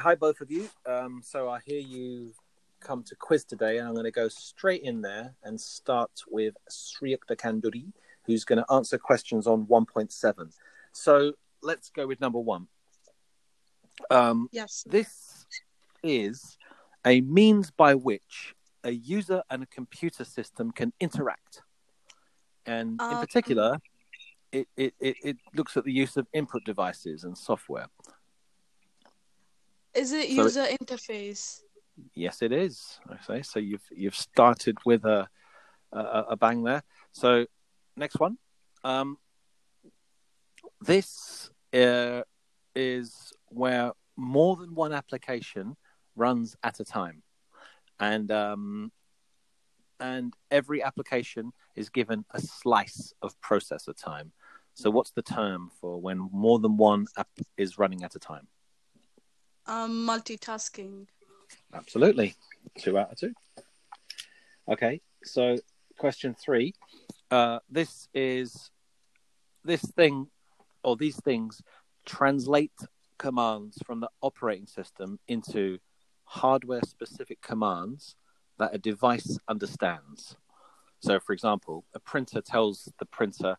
Right, hi both of you. So I hear you come to quiz today, and I'm going to go straight in there and start with Sri Yukta Kanduri, who's going to answer questions on 1.7. So let's go with number one. Yes. This is a means by which a user and a computer system can interact. And in particular, it looks at the use of input devices and software. Is it user interface? Yes, it is. Okay, so you've started with a bang there. So next one. This is where more than one application runs at a time, and every application is given a slice of processor time. So what's the term for when more than one app is running at a time? Multitasking. Absolutely. 2 out of 2. Okay, so question 3. This is this thing, or these things, translate commands from the operating system into hardware-specific commands that a device understands. So, for example, this thing tells the printer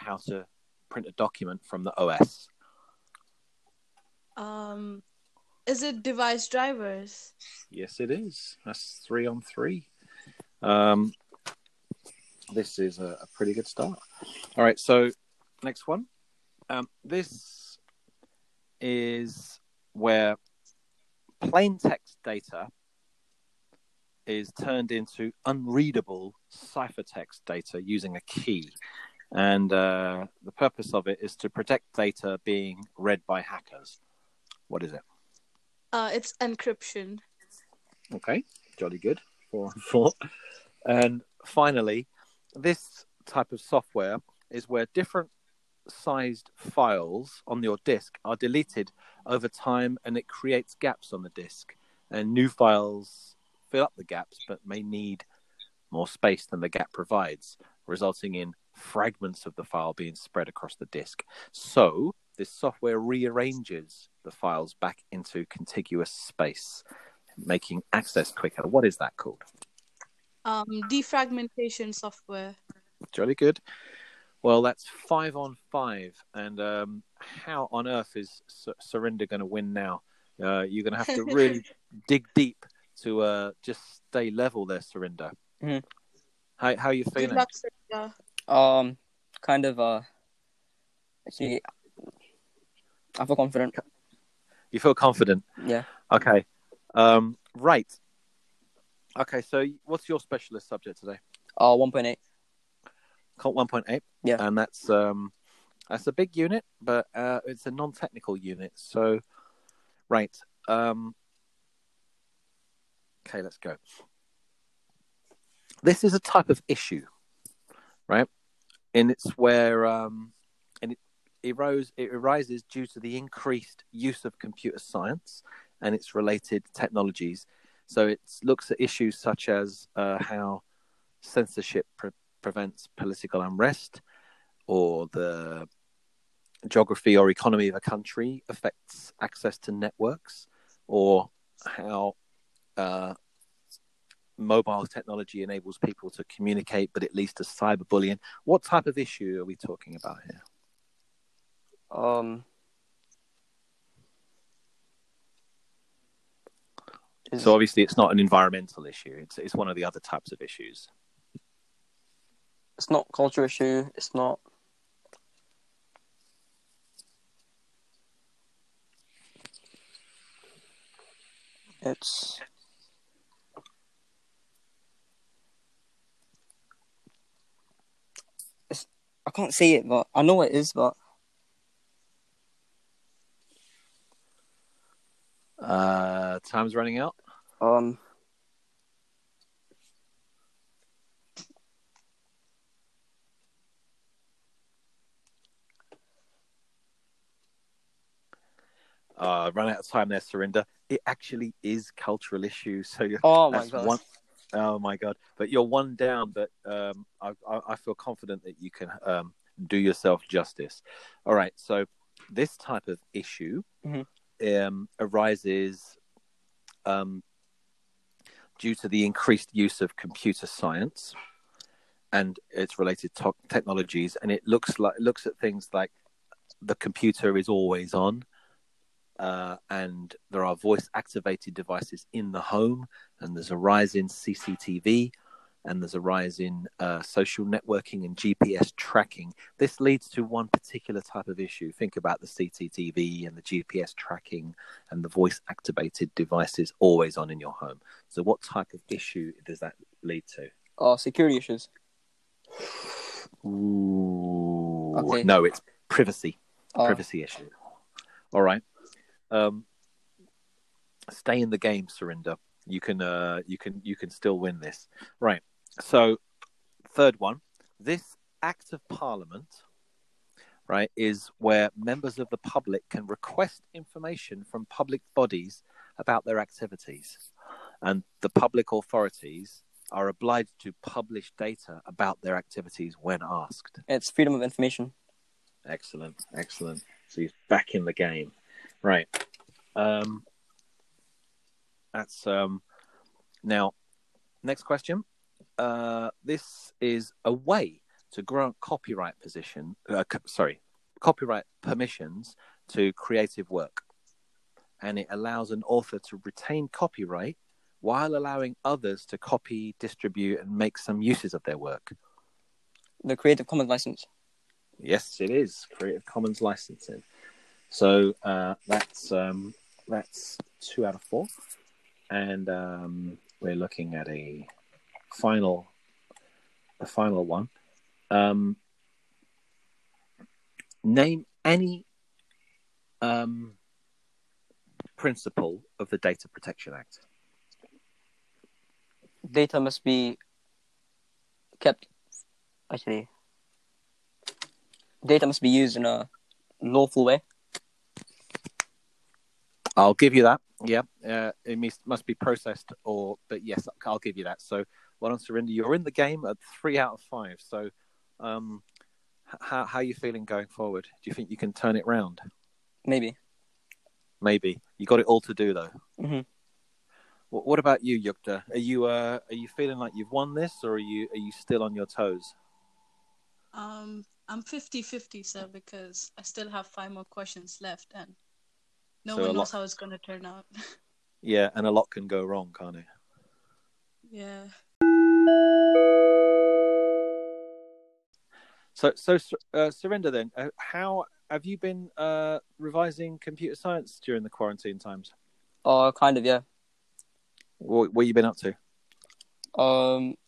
how to print a document from the OS. Is it device drivers? Yes, it is. That's 3 on 3. This is a pretty good start. All right, so next one. This is where plain text data is turned into unreadable ciphertext data using a key. And the purpose of it is to protect data being read by hackers. What is it? It's encryption. Okay, jolly good. 4 on 4. And finally, this type of software is where different sized files on your disk are deleted over time, and it creates gaps on the disk. And new files fill up the gaps, but may need more space than the gap provides, resulting in fragments of the file being spread across the disk. So this software rearranges the files back into contiguous space, making access quicker. What is that called? Defragmentation software. Jolly good. Well, that's 5 on 5. And how on earth is Surinder going to win now? You're going to have to really dig deep to just stay level there, Surinder. Mm-hmm. How are you feeling? Good luck, Surinder. Actually, I feel confident. You feel confident? Yeah. Okay. Right. Okay, so what's your specialist subject today? 1.8. 1.8? Yeah. And that's a big unit, but it's a non-technical unit. So, right. Okay, let's go. This is a type of issue, right? And it's where... It arises due to the increased use of computer science and its related technologies. So it looks at issues such as how censorship prevents political unrest, or the geography or economy of a country affects access to networks, or how mobile technology enables people to communicate, but it leads to cyberbullying. What type of issue are we talking about here? So obviously it's not an environmental issue. It's one of the other types of issues. It's not culture issue. It's not. It's. It's. I can't say it, but I know it is, but. Time's running out. Run out of time there, Surinder. It actually is cultural issue. So you're. Oh my god. Oh my god. But you're 1 down. But I feel confident that you can do yourself justice. All right. So this type of issue. Mm-hmm. arises due to the increased use of computer science and its related technologies, and it looks at things like the computer is always on, and there are voice-activated devices in the home, and there's a rise in CCTV, and there's a rise in social networking and GPS tracking. This leads to one particular type of issue. Think about the CCTV and the GPS tracking and the voice-activated devices always on in your home. So what type of issue does that lead to? Security issues. Ooh, okay. No, it's privacy. Privacy issue. All right. Stay in the game, Surinder. You can still win this. Right. So, third one. This Act of Parliament, right, is where members of the public can request information from public bodies about their activities, and the public authorities are obliged to publish data about their activities when asked. It's freedom of information. Excellent, excellent. So he's back in the game. Right. That's now, next question. This is a way to grant copyright permissions to creative work. And it allows an author to retain copyright while allowing others to copy, distribute, and make some uses of their work. The Creative Commons license. Yes, it is. Creative Commons licensing. So that's 2 out of 4. And we're looking at a final one. Name any principle of the Data Protection Act. Data must be kept, actually. Data must be used in a lawful way. I'll give you that. Yeah, it must be processed, but yes, I'll give you that. So, well done, Surinder. You're in the game at 3 out of 5. So, how are you feeling going forward? Do you think you can turn it round? Maybe. You got it all to do though. Mm-hmm. What about you, Yukta? Are you feeling like you've won this, or are you still on your toes? I'm 50-50, sir, because I still have 5 more questions left, and no one knows how it's going to turn out. Yeah, and a lot can go wrong, can't it? Yeah. So, Surinder, then, how have you been revising computer science during the quarantine times? Kind of, yeah. What you been up to?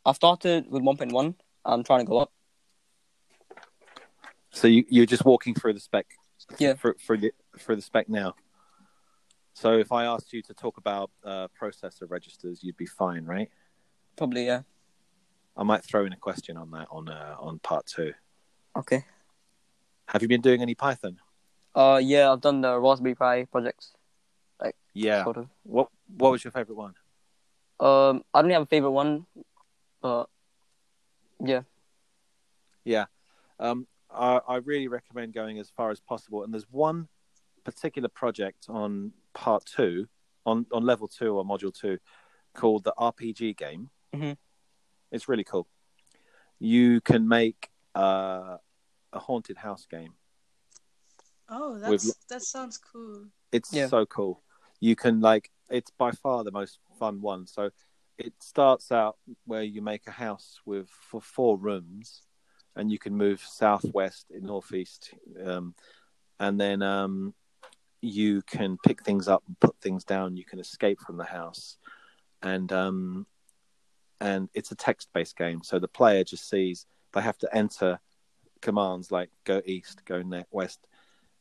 I've started with 1.1. I'm trying to go up. So you're just walking through the spec. Yeah. For the spec now. So if I asked you to talk about processor registers, you'd be fine, right? Probably, yeah. I might throw in a question on that on part 2. Okay. Have you been doing any Python? Yeah, I've done the Raspberry Pi projects. Like, yeah. Sort of. What was your favorite one? I don't have a favorite one, but yeah. Yeah. I really recommend going as far as possible. And there's one particular project on part 2, on level 2 or module 2, called the RPG game. Mm-hmm. It's really cool. You can make a haunted house game. Oh, that sounds cool. It's so cool. You can it's by far the most fun one. So it starts out where you make a house for 4 rooms. And you can move south, west, northeast, and then you can pick things up and put things down. You can escape from the house, and it's a text-based game. So the player just sees they have to enter commands like go east, go west,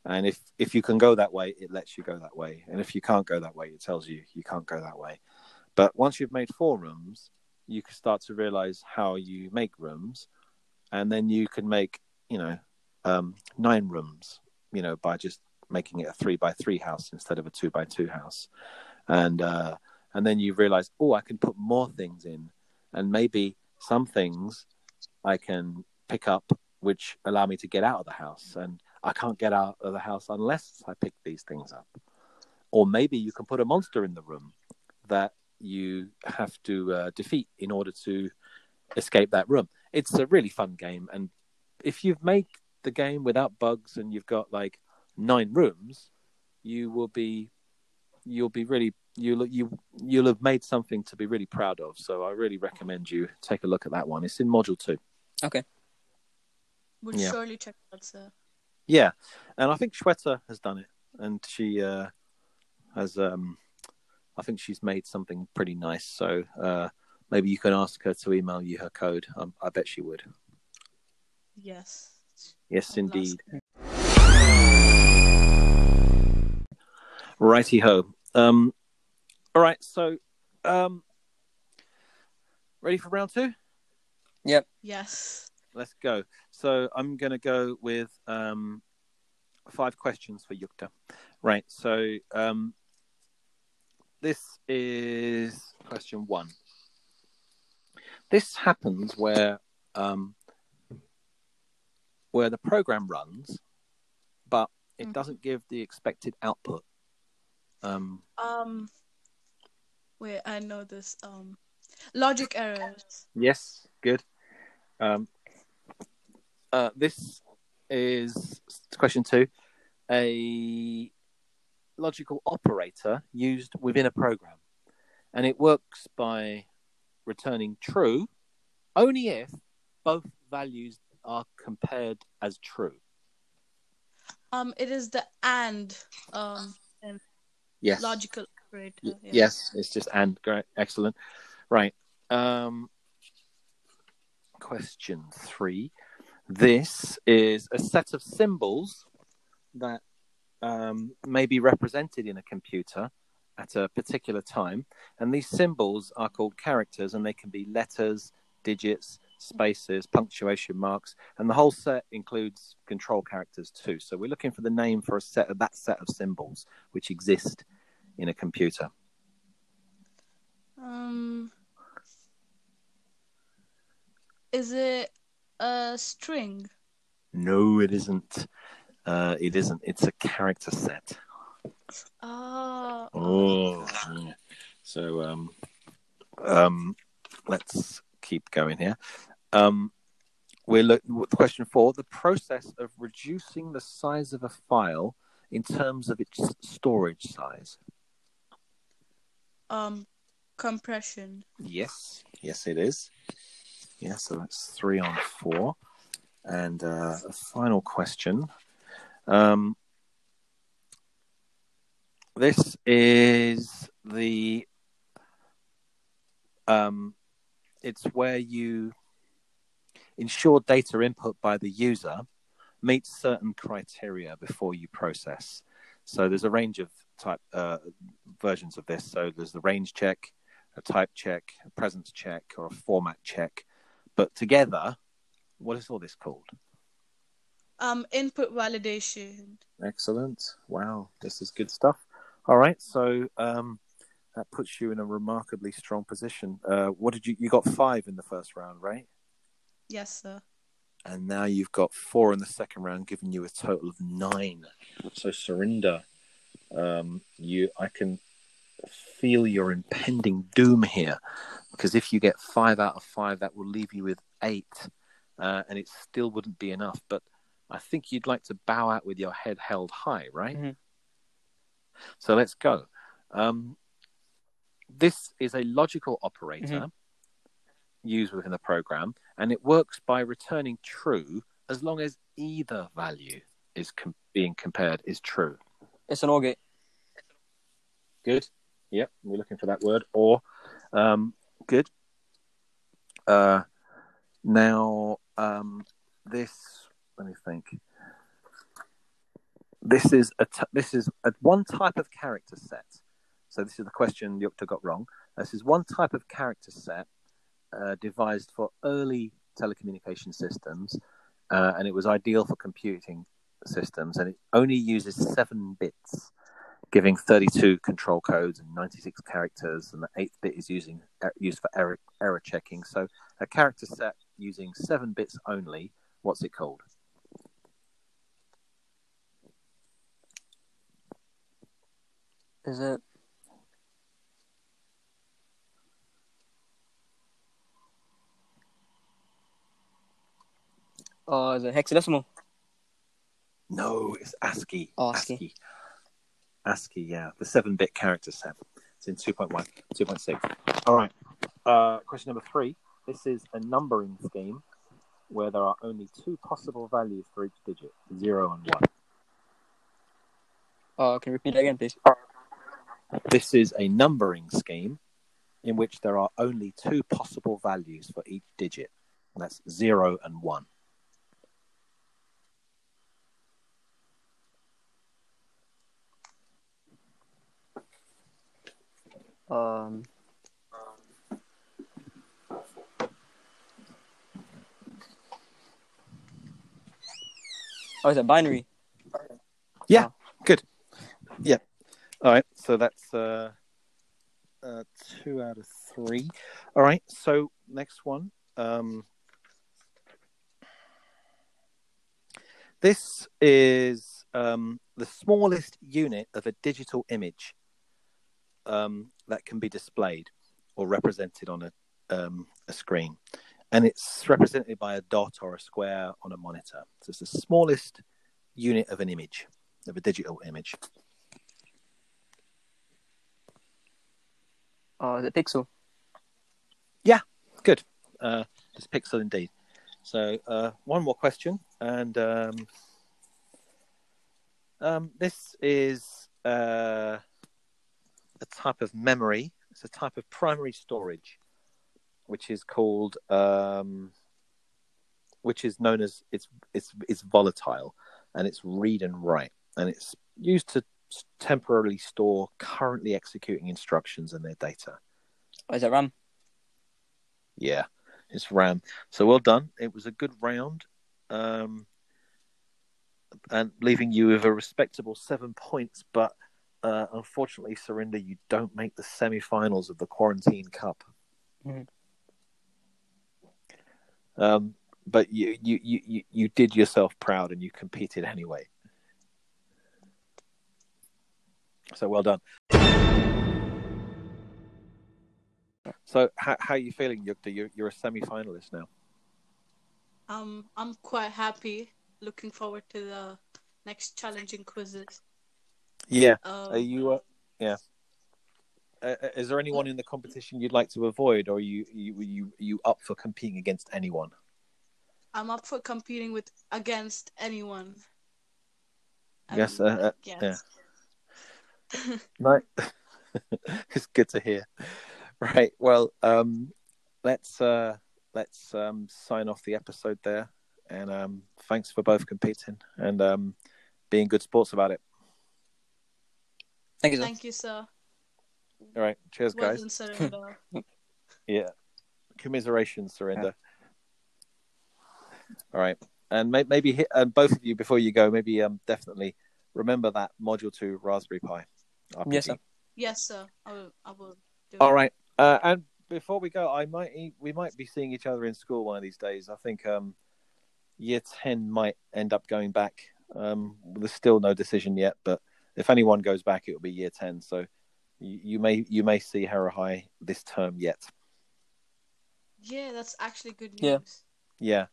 and if you can go that way, it lets you go that way, and if you can't go that way, it tells you you can't go that way. But once you've made 4 rooms, you can start to realize how you make rooms. And then you can make, 9 rooms, by just making it a 3x3 house instead of a 2x2 house. And then you realize, I can put more things in. And maybe some things I can pick up, which allow me to get out of the house. And I can't get out of the house unless I pick these things up. Or maybe you can put a monster in the room that you have to defeat in order to escape that room. It's a really fun game. And if you've made the game without bugs and you've got like 9 rooms, you'll have made something to be really proud of. So I really recommend you take a look at that one. It's in module 2. Okay. We'll surely check it out, sir. Yeah. And I think Shweta has done it. And she has, I think she's made something pretty nice. So maybe you can ask her to email you her code. I bet she would. Yes. Yes, indeed. Righty ho. All right, so ready for round 2? Yep. Yes. Let's go. So I'm going to go with 5 questions for Yukta. Right, so this is question 1. This happens where the program runs, but it doesn't give the expected output. Wait, I know this. Logic errors. Yes, good. This is question 2. A logical operator used within a program, and it works by returning true only if both values are compared as true. It is the and. Yes. Logical operator. Yeah. Yes, it's just and. Great, excellent. Right. Question 3. This is a set of symbols that may be represented in a computer at a particular time, and these symbols are called characters, and they can be letters, digits, spaces, punctuation marks, and the whole set includes control characters too. So we're looking for the name for a set of that set of symbols which exist in a computer. Is it a string? No, it isn't. It's a character set. Oh. Yeah. So let's keep going here. We're looking at question 4. The process of reducing the size of a file in terms of its storage size. Compression. Yes, it is. Yeah, so that's 3 on 4. And a final question. This is the... it's where you ensure data input by the user meets certain criteria before you process. So there's a range of type versions of this. So there's the range check, a type check, a presence check, or a format check. But together, what is all this called? Input validation. Excellent. Wow, this is good stuff. All right, so that puts you in a remarkably strong position. What did you got 5 in the first round, right? Yes, sir. And now you've got 4 in the second round, giving you a total of 9. So Surinder, I can feel your impending doom here, because if you get 5 out of 5, that will leave you with 8, and it still wouldn't be enough. But I think you'd like to bow out with your head held high, right? Mm-hmm. So let's go. This is a logical operator used within the program, and it works by returning true as long as either value is being compared is true. It's an OR gate. Good. Yep, we're looking for that word, or. Good. Now, let me think. This is a one type of character set. So this is the question Yukta got wrong. This is one type of character set devised for early telecommunication systems, and it was ideal for computing systems, and it only uses 7 bits, giving 32 control codes and 96 characters, and the 8th bit is used for error checking. So a character set using 7 bits only, what's it called? Is it? Is it hexadecimal? No, it's ASCII. ASCII. ASCII, yeah. The 7-bit character set. It's in 2.1, 2.6. All right. Question number 3. This is a numbering scheme where there are only 2 possible values for each digit, 0 and 1. Can you repeat that again, please? This is a numbering scheme in which there are only 2 possible values for each digit. And that's 0 and 1. Oh, is it binary? Yeah, oh. Good. Yeah. All right, so that's 2 out of 3. All right, so next one. This is the smallest unit of a digital image that can be displayed or represented on a screen, and it's represented by a dot or a square on a monitor. So it's the smallest unit of an image, of a digital image. Is it pixel? Yeah, good. It's pixel indeed. So one more question, and this is. A type of memory. It's a type of primary storage, which is called, which is known as it's volatile, and it's read and write, and it's used to temporarily store currently executing instructions and their data. Oh, is that RAM? Yeah, it's RAM. So well done. It was a good round, and leaving you with a respectable 7 points, but. Unfortunately, Surinder, you don't make the semi-finals of the Quarantine Cup. Mm. But you did yourself proud, and you competed anyway. So well done. So how are you feeling, Yukta? You're a semi-finalist now. I'm quite happy. Looking forward to the next challenging quizzes. Yeah. Are you? Yeah. Is there anyone in the competition you'd like to avoid, or are you up for competing against anyone? I'm up for competing against anyone. Yes. Yes. Yeah. Right. It's good to hear. Right. Well, let's sign off the episode there, and thanks for both competing and being good sports about it. Thank you, sir. All right. Cheers, guys. Surinder. Yeah. Commiserations, Surinder. Yeah. All right. And maybe both of you, before you go, maybe definitely remember that Module 2 Raspberry Pi. RPG. Yes, sir. Yes, sir. I will do All it. Right. And before we go, we might be seeing each other in school one of these days. I think Year 10 might end up going back. There's still no decision yet, but if anyone goes back, it'll be Year 10. So you may see Harahai this term yet. Yeah, that's actually good news. Yeah.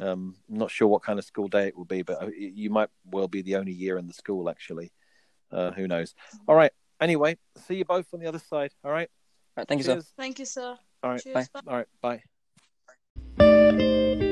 Not sure what kind of school day it will be, but you might well be the only year in the school, actually. Who knows? All right. Anyway, see you both on the other side. All right. All right. Thank you, sir. Thank you, sir. All right. Cheers, bye. All right. Bye.